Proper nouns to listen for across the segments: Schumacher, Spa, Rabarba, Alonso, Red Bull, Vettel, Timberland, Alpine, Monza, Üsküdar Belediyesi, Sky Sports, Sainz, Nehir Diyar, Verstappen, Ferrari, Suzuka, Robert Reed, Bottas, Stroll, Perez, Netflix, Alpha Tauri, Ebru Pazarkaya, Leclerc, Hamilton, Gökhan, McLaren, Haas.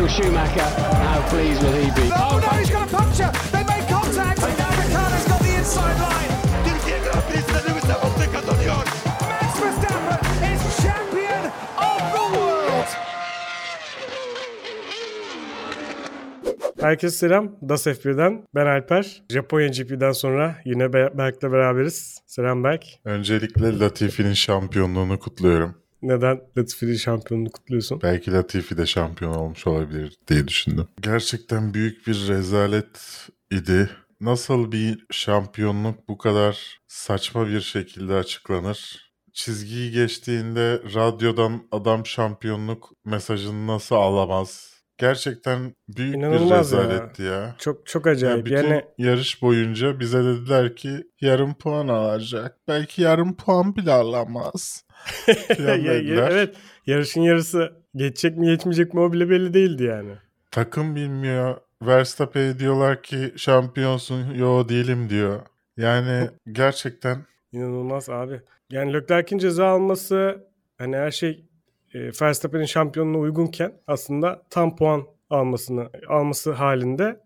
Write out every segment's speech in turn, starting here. Michael Schumacher, how pleased will he be? Oh no, he's got a puncture! They made contact, and now Ricciardo's got the inside line! Max Verstappen is champion of the world! Herkese selam, Das F1'den ben Alper. Japonya GP'den sonra yine Berk'le beraberiz. Selam Berk. Öncelikle Latifi'nin şampiyonluğunu kutluyorum. Neden Latifi'nin şampiyonluğunu kutluyorsun? Belki Latifi de şampiyon olmuş olabilir diye düşündüm. Gerçekten büyük bir rezalet idi. Nasıl bir şampiyonluk bu kadar saçma bir şekilde açıklanır? Çizgiyi geçtiğinde radyodan adam şampiyonluk mesajını nasıl alamaz? Gerçekten büyük İnanılmaz bir rezaletti ya. Çok çok acayip. Yani bütün yarış boyunca bize dediler ki yarım puan alacak. Belki yarım puan bile alamaz. Evet. Yarışın yarısı geçecek mi geçmeyecek mi o bile belli değildi yani. Takım bilmiyor. Verstappen'e diyorlar ki şampiyonsun. Yo değilim diyor. Yani gerçekten. İnanılmaz abi. Yani Leclerc'in ceza alması hani her şey Verstappen'in şampiyonluğuna uygunken aslında tam puan alması halinde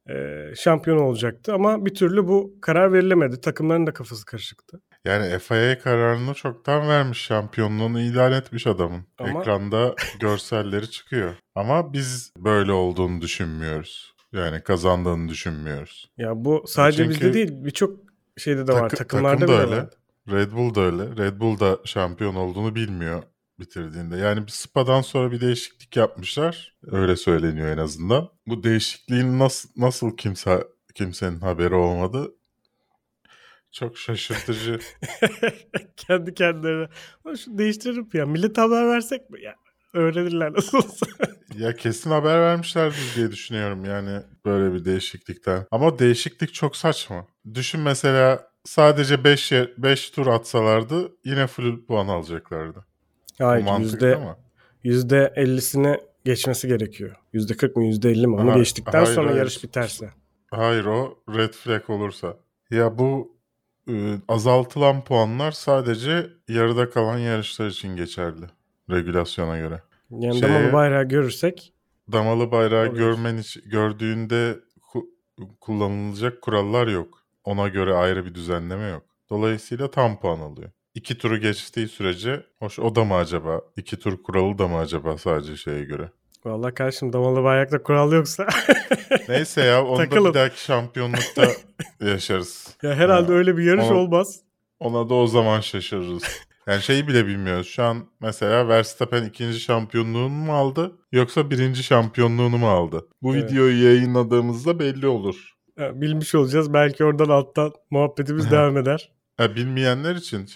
şampiyon olacaktı. Ama bir türlü bu karar verilemedi. Takımların da kafası karışıktı. Yani FIA kararını çoktan vermiş, şampiyonluğunu ilan etmiş adamın. Ama ekranda görselleri çıkıyor. Ama biz böyle olduğunu düşünmüyoruz. Yani kazandığını düşünmüyoruz. Ya bu sadece çünkü bizde değil, birçok şeyde de var. Takımlarda da öyle. Red Bull da öyle. Red Bull da şampiyon olduğunu bilmiyor bitirdiğinde. Yani bir Spa'dan sonra bir değişiklik yapmışlar. Öyle söyleniyor en azından. Bu değişikliğin nasıl kimsenin haberi olmadı? Çok şaşırtıcı. Kendi kendilerine. Şu değiştirip ya millet haber versek mi? Ya öğrenirler nasılsa. Ya kesin haber vermişlerdir diye düşünüyorum yani böyle bir değişiklikten. Ama değişiklik çok saçma. Düşün mesela sadece 5 tur atsalardı yine full puan alacaklardı. Hayır, %50'sini geçmesi gerekiyor. %40 mı %50 mi? Onu geçtikten sonra yarış biterse. Hayır, o red flag olursa. Ya bu azaltılan puanlar sadece yarıda kalan yarışlar için geçerli. Regülasyona göre. Yani damalı bayrağı görürsek. Damalı bayrağı gördüğünde kullanılacak kurallar yok. Ona göre ayrı bir düzenleme yok. Dolayısıyla tam puan alıyor. 2 turu geçtiği sürece hoş o da mı acaba? 2 tur kuralı da mı acaba sadece şeye göre? Vallahi karşım damalı bayrakta kural yoksa. Neyse ya onu da bir dahaki şampiyonlukta yaşarız. Ya herhalde yani, öyle bir yarış olmaz. Ona da o zaman şaşırırız. Yani şeyi bile bilmiyoruz. Şu an mesela Verstappen ikinci şampiyonluğunu mu aldı yoksa birinci şampiyonluğunu mu aldı? Bu videoyu yayınladığımızda belli olur. Ya, bilmiş olacağız. Belki oradan alttan muhabbetimiz devam eder. Ha, bilmeyenler için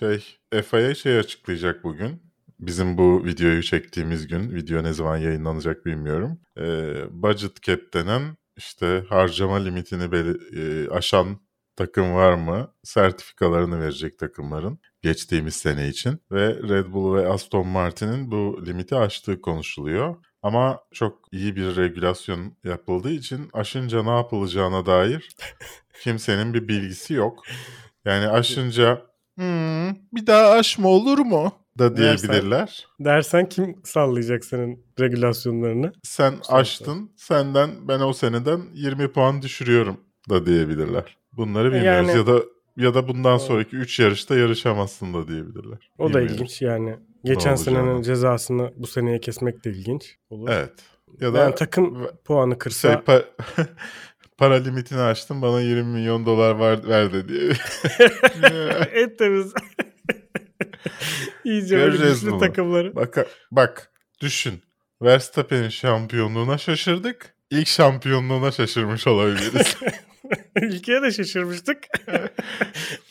FIA açıklayacak bugün. Bizim bu videoyu çektiğimiz gün, video ne zaman yayınlanacak bilmiyorum. Budget cap denen işte harcama limitini aşan takım var mı? Sertifikalarını verecek takımların geçtiğimiz sene için. Ve Red Bull ve Aston Martin'in bu limiti aştığı konuşuluyor. Ama çok iyi bir regülasyon yapıldığı için aşınca ne yapılacağına dair kimsenin bir bilgisi yok. Yani aşınca bir daha aşma olur mu da diyebilirler. Dersen kim sallayacak senin regülasyonlarını? Sen aştın, senden ben o seneden 20 puan düşürüyorum da diyebilirler. Bunları bilmiyoruz yani, ya da bundan sonraki 3 yarışta yarışamazsın da diyebilirler. O da ilginç yani. Geçen senenin cezasını bu seneye kesmek de ilginç olur. Evet. Ya da yani takım puanı kırsa para limitini açtım bana 20 milyon dolar ver dedi. Et temiz. İyice göreceğiz bunu. Takımları. Bak düşün. Verstappen'in şampiyonluğuna şaşırdık. İlk şampiyonluğuna şaşırmış olabiliriz. İlkiye de şaşırmıştık.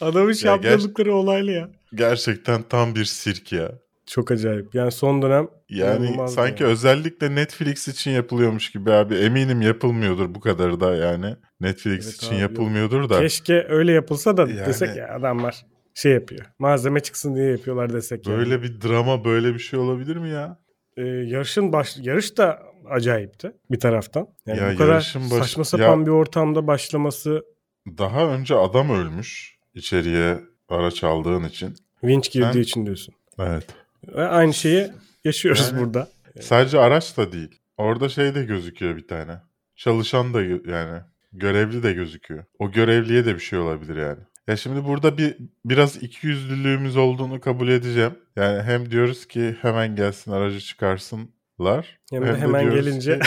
Adamın şampiyonlukları olaylı ya. Gerçekten tam bir sirk ya. Çok acayip. Yani son dönem yani sanki yani. Özellikle Netflix için yapılıyormuş gibi abi. Eminim yapılmıyordur bu kadar da yani. Netflix evet için abi, yapılmıyordur yok da. Keşke öyle yapılsa da yani desek ya adamlar yapıyor. Malzeme çıksın diye yapıyorlar desek böyle yani. Bir drama böyle bir şey olabilir mi ya? Yarış da acayipti bir taraftan. Yani ya bu kadar saçma sapan bir ortamda başlaması. Daha önce adam ölmüş içeriye araç aldığın için. Vinç girdiği için diyorsun. Evet. Ve aynı şeyi yaşıyoruz yani, burada. Sadece araç da değil. Orada şey de gözüküyor bir tane. Çalışan da yani görevli de gözüküyor. O görevliye de bir şey olabilir yani. Ya şimdi burada biraz ikiyüzlülüğümüz olduğunu kabul edeceğim. Yani hem diyoruz ki hemen gelsin aracı çıkarsınlar. Hem de hemen gelince.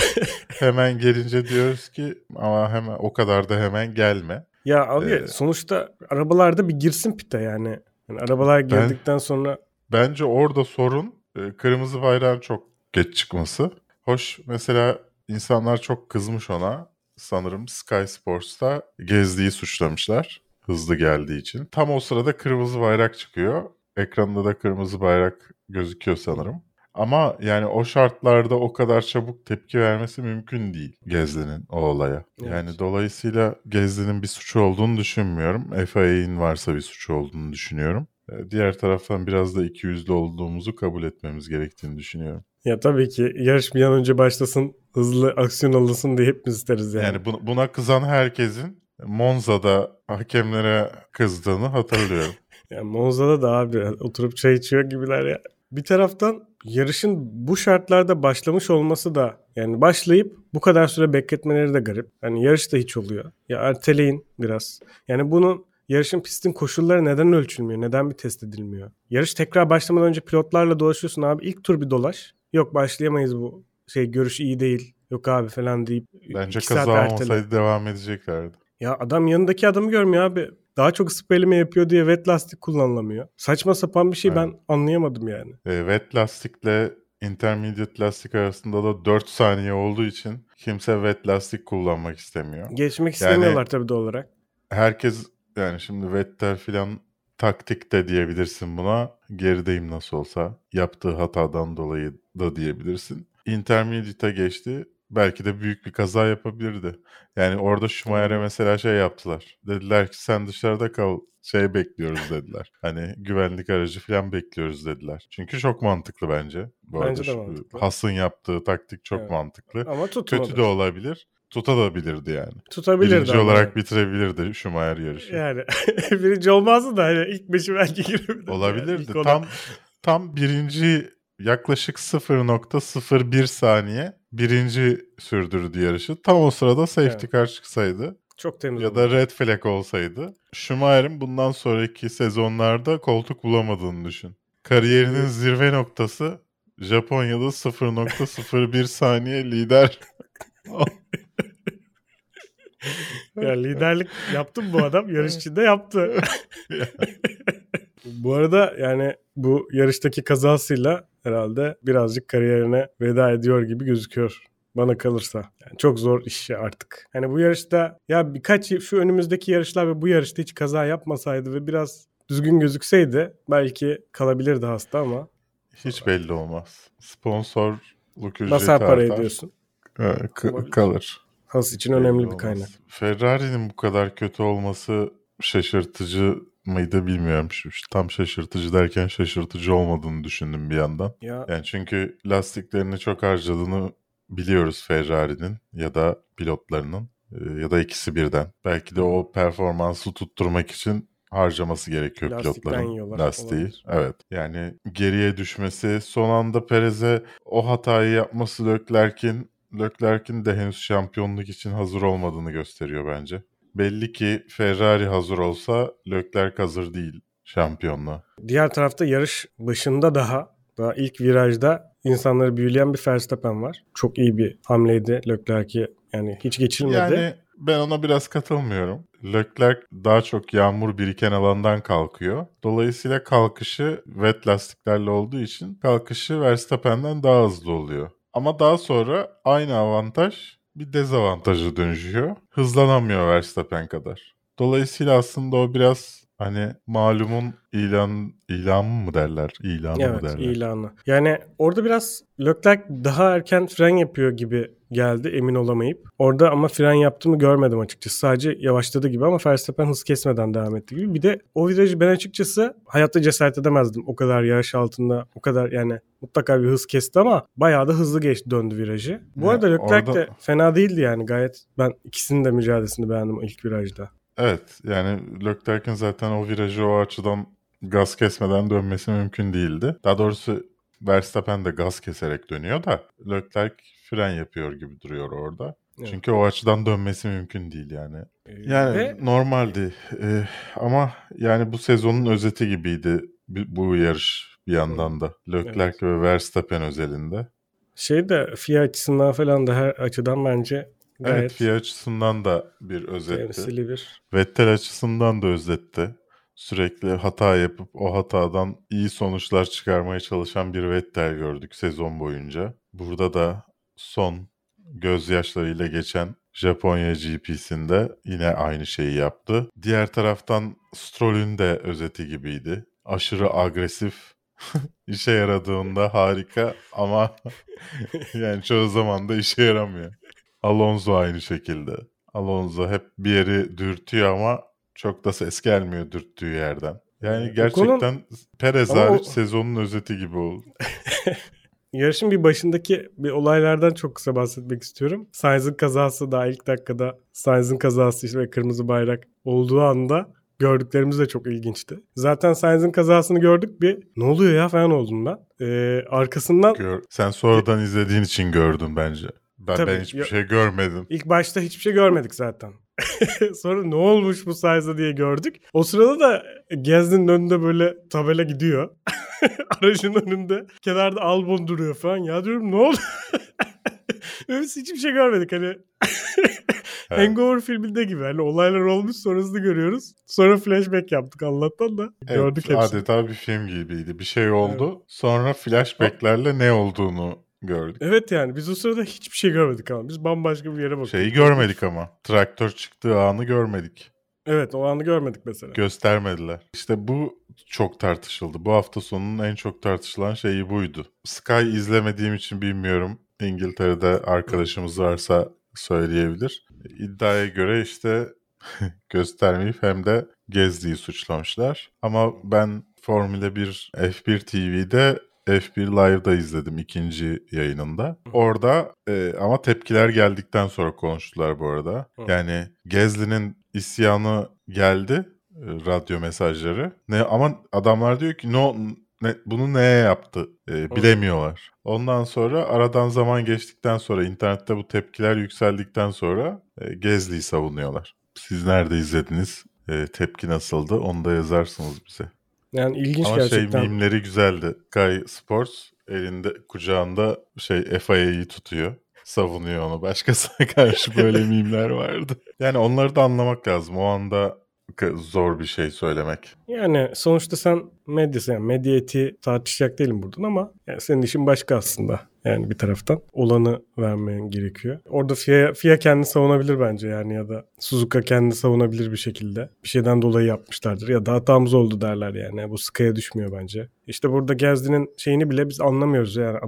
Hemen gelince diyoruz ki ama hemen o kadar da hemen gelme. Ya abi sonuçta arabalarda bir girsin pite yani. Yani arabalar girdikten sonra. Bence orada sorun kırmızı bayrağın çok geç çıkması. Hoş mesela insanlar çok kızmış ona. Sanırım Sky Sports'ta gezdiği suçlamışlar. Hızlı geldiği için. Tam o sırada kırmızı bayrak çıkıyor. Ekranda da kırmızı bayrak gözüküyor sanırım. Ama yani o şartlarda o kadar çabuk tepki vermesi mümkün değil Gezli'nin o olaya. Evet. Yani dolayısıyla Gezli'nin bir suçu olduğunu düşünmüyorum. FIA'nin varsa bir suçu olduğunu düşünüyorum. Diğer taraftan biraz da ikiyüzlü olduğumuzu kabul etmemiz gerektiğini düşünüyorum. Ya tabii ki yarış bir an önce başlasın, hızlı aksiyon alınsın diye hepimiz isteriz yani. Yani buna kızan herkesin Monza'da hakemlere kızdığını hatırlıyorum. Ya Monza'da da abi oturup çay içiyor gibiler ya. Bir taraftan yarışın bu şartlarda başlamış olması da yani başlayıp bu kadar süre bekletmeleri de garip. Yani yarış da hiç oluyor. Ya erteleyin biraz. Yani bunun yarışın pistin koşulları neden ölçülmüyor? Neden bir test edilmiyor? Yarış tekrar başlamadan önce pilotlarla dolaşıyorsun abi. İlk tur bir dolaş. Yok başlayamayız bu görüş iyi değil. Yok abi falan deyip. Bence kaza olsaydı devam edeceklerdi. Ya adam yanındaki adamı görmüyor abi. Daha çok spreleme yapıyor diye wet lastik kullanılamıyor. Saçma sapan bir şey ben anlayamadım yani. Wet lastikle intermediate lastik arasında da 4 saniye olduğu için kimse wet lastik kullanmak istemiyor. Geçmek istemiyorlar yani, tabii doğal olarak. Herkes yani şimdi Vettel filan taktik de diyebilirsin buna. Gerideyim nasıl olsa. Yaptığı hatadan dolayı da diyebilirsin. Intermediate'e geçti. Belki de büyük bir kaza yapabilirdi. Yani orada Schumacher'e mesela şey yaptılar. Dediler ki sen dışarıda kal. Şey bekliyoruz dediler. Hani güvenlik aracı falan bekliyoruz dediler. Çünkü çok mantıklı bence. Bu bence de mantıklı. Haas'ın yaptığı taktik çok mantıklı. Ama tutmadı. Kötü de olabilir. Tutabilirdi yani. Tutabilirdi. Birinci olarak bitirebilirdi Schumacher yarışı. Yani birinci olmazdı da hani ilk beşi belki girebilirdi. Olabilirdi. Yani. Tam birinci yaklaşık 0.01 saniye birinci sürdürdü yarışı. Tam o sırada safety car çıksaydı. Çok temiz ya da oldu. Red flag olsaydı. Schumacher'in bundan sonraki sezonlarda koltuk bulamadığını düşün. Kariyerinin zirve noktası Japonya'da 0.01 saniye lider. Ya liderlik yaptı bu adam. Yarışçı da yaptı. Bu arada yani bu yarıştaki kazasıyla herhalde birazcık kariyerine veda ediyor gibi gözüküyor bana kalırsa. Yani çok zor iş artık. Hani bu yarışta ya birkaç şu önümüzdeki yarışlar ve bu yarışta hiç kaza yapmasaydı ve biraz düzgün gözükseydi belki kalabilirdi hasta ama. Hiç belli olmaz. Sponsorluk ücreti artar. Nasıl para ediyorsun? Kalır. Haas için önemli bir kaynak. Ferrari'nin bu kadar kötü olması şaşırtıcı mıydı bilmiyorum. Tam şaşırtıcı derken şaşırtıcı olmadığını düşündüm bir yandan. Ya. Yani çünkü lastiklerini çok harcadığını biliyoruz Ferrari'nin ya da pilotlarının ya da ikisi birden. Belki de o performansı tutturmak için harcaması gerekiyor pilotların lastiği. Olabilir. Evet. Yani geriye düşmesi, son anda Perez'e o hatayı yapması Leclerc'in de henüz şampiyonluk için hazır olmadığını gösteriyor bence. Belli ki Ferrari hazır olsa Leclerc hazır değil şampiyonluğa. Diğer tarafta yarış başında daha ilk virajda insanları büyüleyen bir Verstappen var. Çok iyi bir hamleydi Leclerc'i yani hiç geçilmedi. Yani ben ona biraz katılmıyorum. Leclerc daha çok yağmur biriken alandan kalkıyor. Dolayısıyla kalkışı wet lastiklerle olduğu için kalkışı Verstappen'den daha hızlı oluyor. Ama daha sonra aynı avantaj bir dezavantaja dönüşüyor. Hızlanamıyor Verstappen kadar. Dolayısıyla aslında o biraz hani malumun ilanı mı derler? Evet, ilanı. Yani orada biraz Leclerc daha erken fren yapıyor gibi geldi emin olamayıp. Orada ama fren yaptığımı görmedim açıkçası. Sadece yavaşladı gibi ama Verstappen hız kesmeden devam etti gibi. Bir de o virajı ben açıkçası hayatta cesaret edemezdim. O kadar yarış altında o kadar yani mutlaka bir hız kesti ama bayağı da hızlı döndü virajı. Bu arada Leclerc de fena değildi yani gayet ben ikisinin de mücadelesini beğendim ilk virajda. Evet yani Leclerc'in zaten o virajı o açıdan gaz kesmeden dönmesi mümkün değildi. Daha doğrusu Verstappen de gaz keserek dönüyor da Leclerc fren yapıyor gibi duruyor orada. Evet. Çünkü o açıdan dönmesi mümkün değil yani. Yani ve... normaldi ama yani bu sezonun özeti gibiydi bu yarış bir yandan da. Leclerc evet. ve Verstappen özelinde. Şey de FIA açısından falan da her açıdan bence gayet... Evet, FIA açısından da bir özetti. Bir... Vettel açısından da özetti. Sürekli hata yapıp o hatadan iyi sonuçlar çıkarmaya çalışan bir Vettel gördük sezon boyunca. Burada da son gözyaşlarıyla geçen Japonya GP'sinde yine aynı şeyi yaptı. Diğer taraftan Stroll'ün de özeti gibiydi. Aşırı agresif, işe yaradığında harika ama yani çoğu zaman da işe yaramıyor. Alonso aynı şekilde. Alonso hep bir yeri dürtüyor ama çok da ses gelmiyor dürttüğü yerden. Yani gerçekten Perez hariç sezonun özeti gibi oldu. Yarışın bir başındaki bir olaylardan çok kısa bahsetmek istiyorum. Sainz'in kazası, daha ilk dakikada Sainz'in kazası işte ve kırmızı bayrak olduğu anda gördüklerimiz de çok ilginçti. Zaten Sainz'in kazasını gördük bir. Ne oluyor ya falan oldum ben. Arkasından... Sen sonradan izlediğin için gördün bence. Ben hiçbir şey görmedim. İlk başta hiçbir şey görmedik zaten. Sonra ne olmuş bu Sainz'a diye gördük. O sırada da Gezdi'nin önünde böyle tabela gidiyor. Aracın önünde. Kenarda Albon duruyor falan. Ya diyorum ne oldu? Biz hiçbir şey görmedik hani. Hangover filminde gibi. Hani olaylar olmuş sonrasını görüyoruz. Sonra flashback yaptık Allah'tan da. Evet, gördük hepsini. Adeta bir film gibiydi. Bir şey oldu. Evet. Sonra flashbacklerle ne olduğunu gördük. Evet yani biz o sırada hiçbir şey görmedik ama. Biz bambaşka bir yere baktık. Şeyi görmedik ama. Traktör çıktığı anı görmedik. Evet, o anı görmedik mesela. Göstermediler. İşte bu çok tartışıldı. Bu hafta sonunun en çok tartışılan şeyi buydu. Sky izlemediğim için bilmiyorum. İngiltere'de arkadaşımız varsa söyleyebilir. İddiaya göre işte göstermeyip hem de Gezdi'yi suçlamışlar. Ama ben Formula 1 F1 TV'de F1 Live'da izledim ikinci yayınında. Orada ama tepkiler geldikten sonra konuştular bu arada. Yani Gezdi'nin isyanı geldi, radyo mesajları. Ama adamlar diyor ki bunu neye yaptı bilemiyorlar. Ondan sonra aradan zaman geçtikten sonra internette bu tepkiler yükseldikten sonra Gezdi'yi savunuyorlar. Siz nerede izlediniz? Tepki nasıldı? Onu da yazarsınız bize. Yani ilginç ama gerçekten. Ama mimleri güzeldi. Sky Sports elinde kucağında FIA'yı tutuyor. Savunuyor onu. Başkasına karşı böyle mimler vardı. Yani onları da anlamak lazım. O anda zor bir şey söylemek. Yani sonuçta sen medya etiği tartışacak değilim buradan ama yani senin işin başka aslında. Yani bir taraftan olanı vermen gerekiyor. Orada FIA kendini savunabilir bence yani ya da Suzuka kendini savunabilir bir şekilde. Bir şeyden dolayı yapmışlardır ya da hatamız oldu derler yani. Bu sıkıya düşmüyor bence. İşte burada Gezdi'nin şeyini bile biz anlamıyoruz yani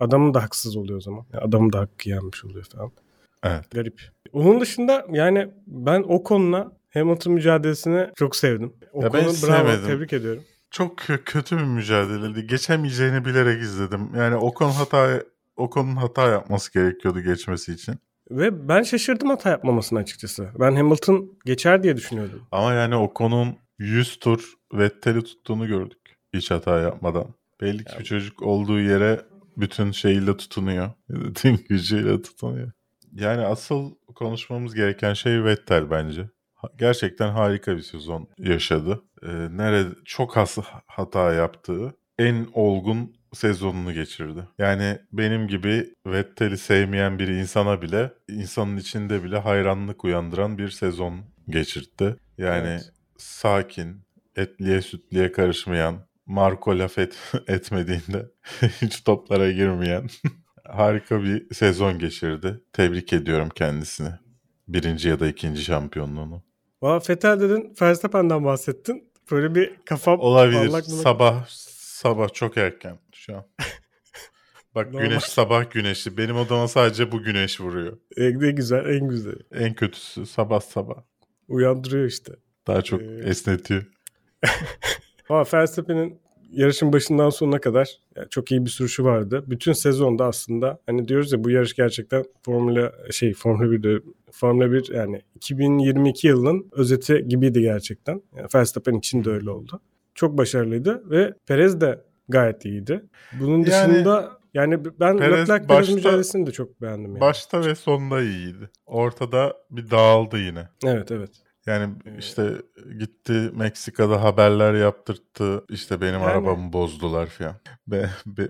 adamın da haksız oluyor o zaman. Yani adamın da hakkı yenmiş oluyor falan. Evet. Garip. Onun dışında yani ben Ocon'la Hamilton mücadelesini çok sevdim. Ocon'u bravo, tebrik ediyorum. Çok kötü bir mücadeleydi. Geçemeyeceğini bilerek izledim. Yani Ocon'un hata yapması gerekiyordu geçmesi için. Ve ben şaşırdım hata yapmamasına açıkçası. Ben Hamilton geçer diye düşünüyordum. Ama yani Ocon'un 100 tur Vettel'i tuttuğunu gördük. Hiç hata yapmadan. Belli ki bir çocuk olduğu yere bütün şeyiyle tutunuyor. Tüm gücüyle tutunuyor. Yani asıl konuşmamız gereken şey Vettel bence. Gerçekten harika bir sezon yaşadı. Çok hata yaptığı en olgun sezonunu geçirdi. Yani benim gibi Vettel'i sevmeyen bir insanın içinde bile hayranlık uyandıran bir sezon geçirdi. Yani evet. Sakin, etliye sütliye karışmayan, Marco laf etmediğinde hiç toplara girmeyen harika bir sezon geçirdi. Tebrik ediyorum kendisini. Birinci ya da ikinci şampiyonluğunu. Valla Vettel dedin, Verstappen'den bahsettin. Böyle bir kafam... Olabilir. Sabah çok erken şu an. Bak güneş sabah güneşi. Benim odama sadece bu güneş vuruyor. Ne güzel, en güzeli. En kötüsü sabah. Uyandırıyor işte. Daha çok esnetiyor. Valla Verstappen'in yarışın başından sonuna kadar çok iyi bir sürüşü vardı. Bütün sezonda aslında hani diyoruz ya bu yarış gerçekten Formula 1 yani 2022 yılının özeti gibiydi gerçekten. Yani Verstappen için de öyle oldu. Çok başarılıydı ve Perez de gayet iyiydi. Bunun dışında Yani ben Leclerc'in mücadelesini de çok beğendim. Yani. Başta ve sonda iyiydi. Ortada bir dağıldı yine. Evet. Yani işte gitti Meksika'da haberler yaptırttı. İşte benim arabamı bozdular falan.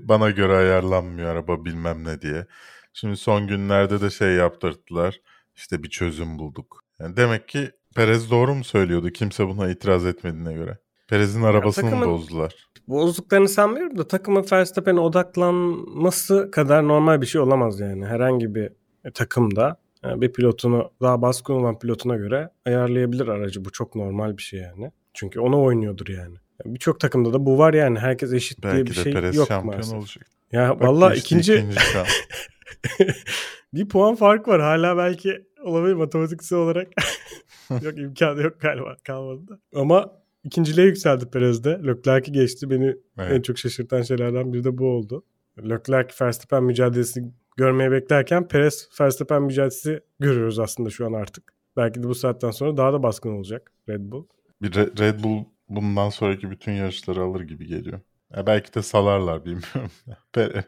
Bana göre ayarlanmıyor araba bilmem ne diye. Şimdi son günlerde de şey yaptırttılar. İşte bir çözüm bulduk. Yani demek ki Perez doğru mu söylüyordu? Kimse buna itiraz etmediğine göre. Perez'in arabasını mı bozdular? Bozduklarını sanmıyorum da takımın Verstappen'e odaklanması kadar normal bir şey olamaz yani. Herhangi bir takımda bir pilotunu, daha baskın olan pilotuna göre ayarlayabilir aracı. Bu çok normal bir şey yani. Çünkü ona oynuyordur yani. Birçok takımda da bu var yani. Herkes eşit belki diye bir şey yok maalesef. Belki de Perez şampiyon olacak. Ya valla ikinci bir puan fark var. Hala belki olabilir matematiksel olarak. Yok imkanı yok galiba kalmadı da. Ama ikinciliğe yükseldi Perez'de. Leclerc'i geçti. Beni en çok şaşırtan şeylerden biri de bu oldu. Leclerc Verstappen mücadelesi görmeye beklerken Perez Verstappen mücadelesi görüyoruz aslında şu an artık. Belki de bu saatten sonra daha da baskın olacak Red Bull. Bir Red Bull bundan sonraki bütün yarışları alır gibi geliyor. Belki de salarlar bilmiyorum.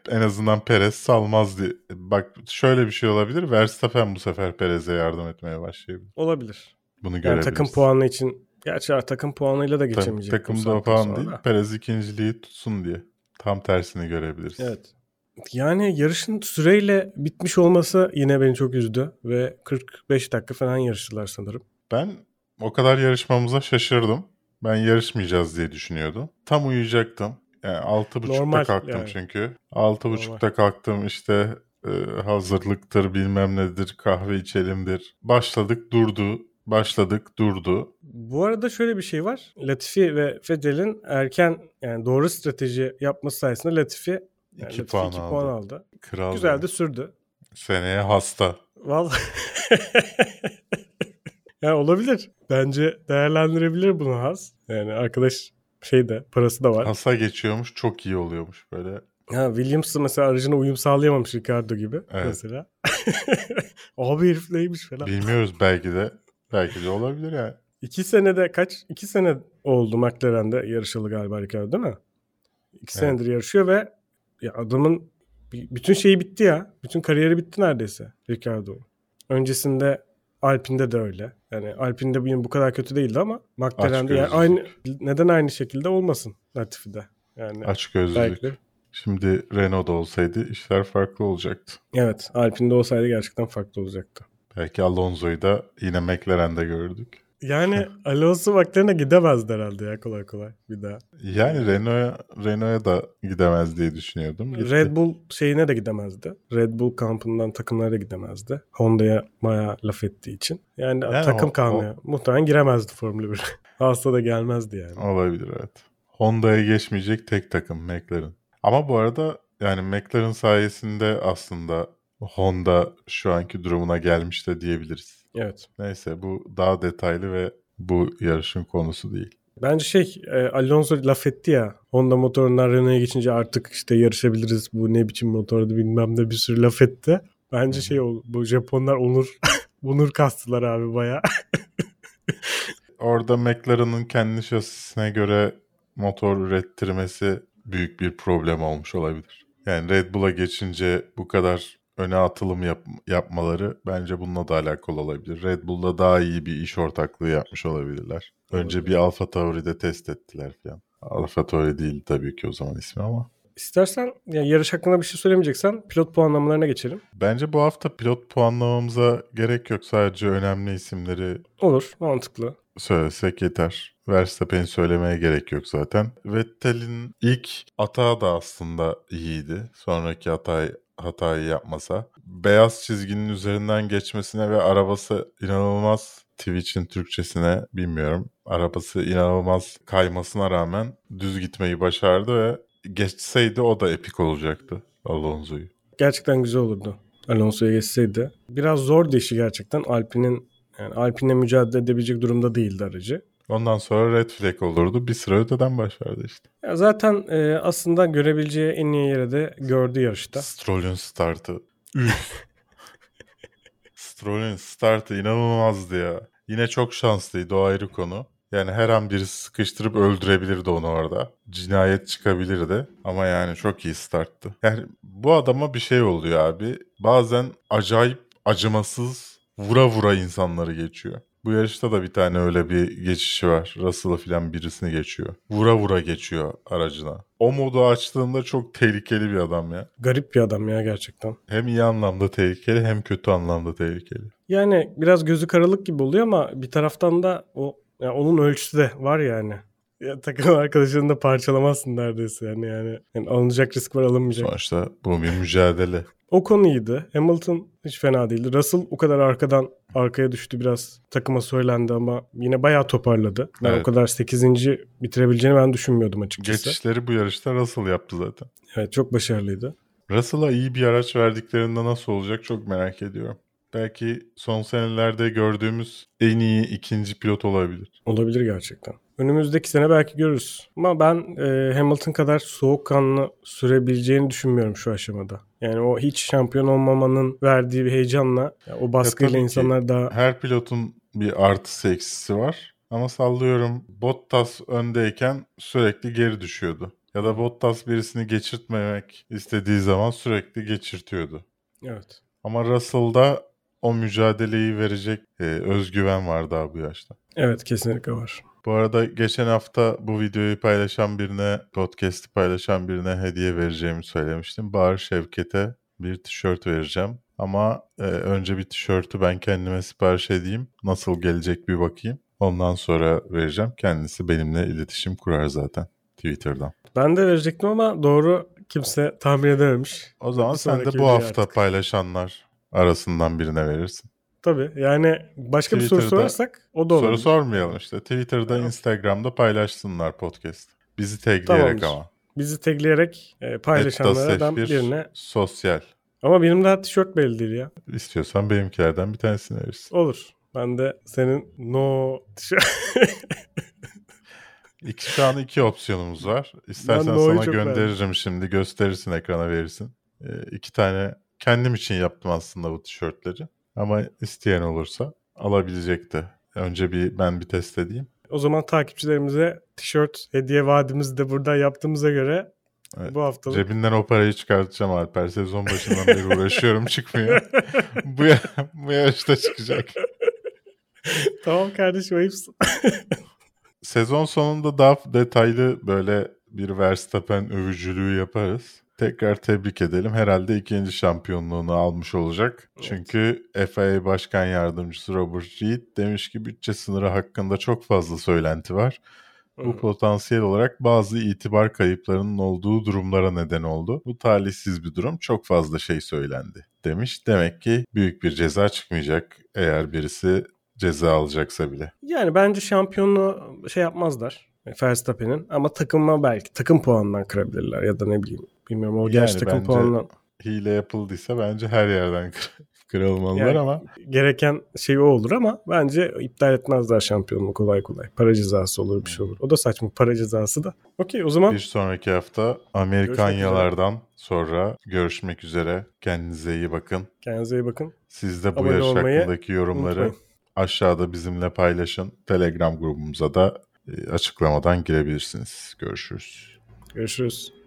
En azından Perez salmaz diye. Bak şöyle bir şey olabilir. Verstappen bu sefer Perez'e yardım etmeye başlayabilir. Olabilir. Bunu görebiliriz. Yani takım puanı için. Gerçi takım puanıyla da geçemeyecek. Takımda o puan değil. Perez ikinciliği tutsun diye. Tam tersini görebiliriz. Evet. Yani yarışın süreyle bitmiş olması yine beni çok üzdü. Ve 45 dakika falan yarıştılar sanırım. Ben o kadar yarışmamıza şaşırdım. Ben yarışmayacağız diye düşünüyordum. Tam uyuyacaktım. Yani 6.30'da kalktım yani. Çünkü. 6.30'da kalktım işte hazırlıktır bilmem nedir kahve içelimdir. Başladık durdu. Bu arada şöyle bir şey var. Latifi ve Vettel'in erken yani doğru strateji yapması sayesinde Latifi 2 puan aldı. Kral güzel yani. De sürdü. Seneye hasta. Vallahi. Ya olabilir. Bence değerlendirebilir bunu Haas. Yani arkadaş parası da var. Haas'a geçiyormuş, çok iyi oluyormuş böyle. Ya Williams mesela aracına uyum sağlayamamış Ricciardo gibi mesela. Abi herif neymiş falan. Bilmiyoruz belki de olabilir yani. 2 senede kaç? 2 sene oldu McLaren'de yarışalı galiba Ricciardo değil mi? 2 senedir yarışıyor ve ya adamın bütün şeyi bitti ya. Bütün kariyeri bitti neredeyse Ricciardo. Öncesinde Alpine'de de öyle. Yani Alpine'de bu kadar kötü değildi ama McLaren'de yani neden aynı şekilde olmasın Latifi'de? Yani açgözlülük. Şimdi Renault'da olsaydı işler farklı olacaktı. Evet, Alpine'de olsaydı gerçekten farklı olacaktı. Belki Alonso'yu da yine McLaren'de gördük. Yani Alonso McLaren'e gidemezdi herhalde ya kolay kolay bir daha. Yani Renault'a da gidemez diye düşünüyordum. Gitti. Red Bull şeyine de gidemezdi. Red Bull kampından takımlara da gidemezdi. Honda'ya bayağı laf ettiği için. Yani takım kalmıyor. Muhtemelen giremezdi Formula 1'e. Haas'a da gelmezdi yani. Olabilir evet. Honda'ya geçmeyecek tek takım McLaren. Ama bu arada yani McLaren sayesinde aslında Honda şu anki durumuna gelmiş de diyebiliriz. Evet. Neyse bu daha detaylı ve bu yarışın konusu değil. Bence Alonso laf etti ya Honda motorundan Renault'a geçince artık işte yarışabiliriz bu ne biçim motordu bilmem ne bir sürü laf etti. Bence bu Japonlar onur kastılar abi bayağı. Orada McLaren'ın kendi şasisine göre motor ürettirmesi büyük bir problem olmuş olabilir. Yani Red Bull'a geçince bu kadar öne atılım yapmaları bence bununla da alakalı olabilir. Red Bull'la daha iyi bir iş ortaklığı yapmış olabilirler. Önce bir Alpha Tauri'de test ettiler falan. Alpha Tauri değil tabii ki o zaman ismi ama. İstersen yani yarış hakkında bir şey söylemeyeceksen pilot puanlamalarına geçelim. Bence bu hafta pilot puanlamamıza gerek yok. Sadece önemli isimleri olur, mantıklı. Söylesek yeter. Verstappen'i söylemeye gerek yok zaten. Vettel'in ilk atağı da aslında iyiydi. Sonraki hatayı yapmasa. Beyaz çizginin üzerinden geçmesine ve arabası inanılmaz Twitch'in Türkçesine bilmiyorum. Arabası inanılmaz kaymasına rağmen düz gitmeyi başardı ve geçseydi o da epik olacaktı Alonso'yu. Gerçekten güzel olurdu Alonso'ya geçseydi. Biraz zordu işi gerçekten. Alpine'le mücadele edebilecek durumda değildi aracı. Ondan sonra red flag olurdu. Bir sıra öteden başardı işte. Ya zaten aslında görebileceği en iyi yere de gördü yarışta. Stroll'ün startı inanılmazdı ya. Yine çok şanslıydı o ayrı konu. Yani her an birisi sıkıştırıp öldürebilirdi onu orada. Cinayet çıkabilirdi. Ama yani çok iyi starttı. Yani bu adama bir şey oluyor abi. Bazen acayip acımasız vura vura insanları geçiyor. Bu yarışta da bir tane öyle bir geçişi var. Russell'ı filan birisini geçiyor. Vura vura geçiyor aracına. O modu açtığında çok tehlikeli bir adam ya. Garip bir adam ya gerçekten. Hem iyi anlamda tehlikeli hem kötü anlamda tehlikeli. Yani biraz gözü karalık gibi oluyor ama bir taraftan da o yani onun ölçüsü de var yani. Ya takım arkadaşlarını da parçalamazsın neredeyse yani alınacak risk var alınmayacak. Sonuçta bu bir mücadele. Ocon iyiydi. Hamilton hiç fena değildi. Russell o kadar arkaya düştü biraz. Takıma söylendi ama yine bayağı toparladı. Ben evet. O kadar 8. bitirebileceğini ben düşünmüyordum açıkçası. Geçişleri bu yarışta Russell yaptı zaten. Evet çok başarılıydı. Russell'a iyi bir araç verdiklerinde nasıl olacak çok merak ediyorum. Belki son senelerde gördüğümüz en iyi ikinci pilot olabilir. Olabilir gerçekten. Önümüzdeki sene belki görürüz. Ama ben Hamilton kadar soğukkanlı sürebileceğini düşünmüyorum şu aşamada. Yani o hiç şampiyon olmamanın verdiği bir heyecanla, yani o baskıyla insanlar daha... Her pilotun bir artısı eksisi var. Ama sallıyorum Bottas öndeyken sürekli geri düşüyordu. Ya da Bottas birisini geçirtmemek istediği zaman sürekli geçirtiyordu. Evet. Ama Russell'da o mücadeleyi verecek özgüven var daha bu yaşta. Evet kesinlikle var. Bu arada geçen hafta bu videoyu paylaşan birine, podcast'i paylaşan birine hediye vereceğimi söylemiştim. Bahar Şevket'e bir tişört vereceğim. Ama önce bir tişörtü ben kendime sipariş edeyim. Nasıl gelecek bir bakayım. Ondan sonra vereceğim. Kendisi benimle iletişim kurar zaten Twitter'dan. Ben de verecektim ama doğru kimse tahmin edememiş. O zaman sen de bu hafta artık paylaşanlar arasından birine verirsin. Tabii yani başka Twitter'da bir soru sorarsak o da olur. Soru sormayalım işte. Twitter'da, evet. Instagram'da paylaşsınlar podcast. Bizi tagleyerek ama. Bizi tagleyerek paylaşanlardan birine. Sosyal. Ama benim daha tişört belli değil ya. İstiyorsan benimkilerden bir tanesini verirsin. Olur. Ben de senin no tişört. Şu an iki opsiyonumuz var. İstersen sana gönderirim verdim. Şimdi gösterirsin ekrana verirsin. İki tane kendim için yaptım aslında bu tişörtleri. Ama isteyen olursa alabilecek de. Önce ben bir test edeyim. O zaman takipçilerimize tişört hediye vaadimizi de burada yaptığımıza göre evet, bu haftalık. Cebinden o parayı çıkartacağım Alper. Sezon başından beri uğraşıyorum çıkmıyor. bu yarışta çıkacak. Tamam kardeşim ayıpsın. Sezon sonunda daha detaylı böyle bir Verstappen övücülüğü yaparız. Tekrar tebrik edelim. Herhalde ikinci şampiyonluğunu almış olacak. Evet. Çünkü FIA Başkan Yardımcısı Robert Reed demiş ki bütçe sınırı hakkında çok fazla söylenti var. Evet. Bu potansiyel olarak bazı itibar kayıplarının olduğu durumlara neden oldu. Bu talihsiz bir durum. Çok fazla şey söylendi demiş. Demek ki büyük bir ceza çıkmayacak eğer birisi ceza alacaksa bile. Yani bence şampiyonluğu yapmazlar Verstappen'in ama takıma belki takım puanından kırabilirler ya da ne bileyim. Bilmiyorum o gerçi takım puanından. Hile yapıldıysa bence her yerden kırılmalılar yani, ama. Gereken şey o olur ama bence iptal etmezler şampiyonluğu kolay kolay. Para cezası olur bir şey olur. O da saçma para cezası da. Okey o zaman. Bir sonraki hafta Amerikanyalardan sonra görüşmek üzere. Kendinize iyi bakın. Kendinize iyi bakın. Siz de bu yarış hakkındaki yorumları unutmayın. Aşağıda bizimle paylaşın. Telegram grubumuza da açıklamadan girebilirsiniz. Görüşürüz.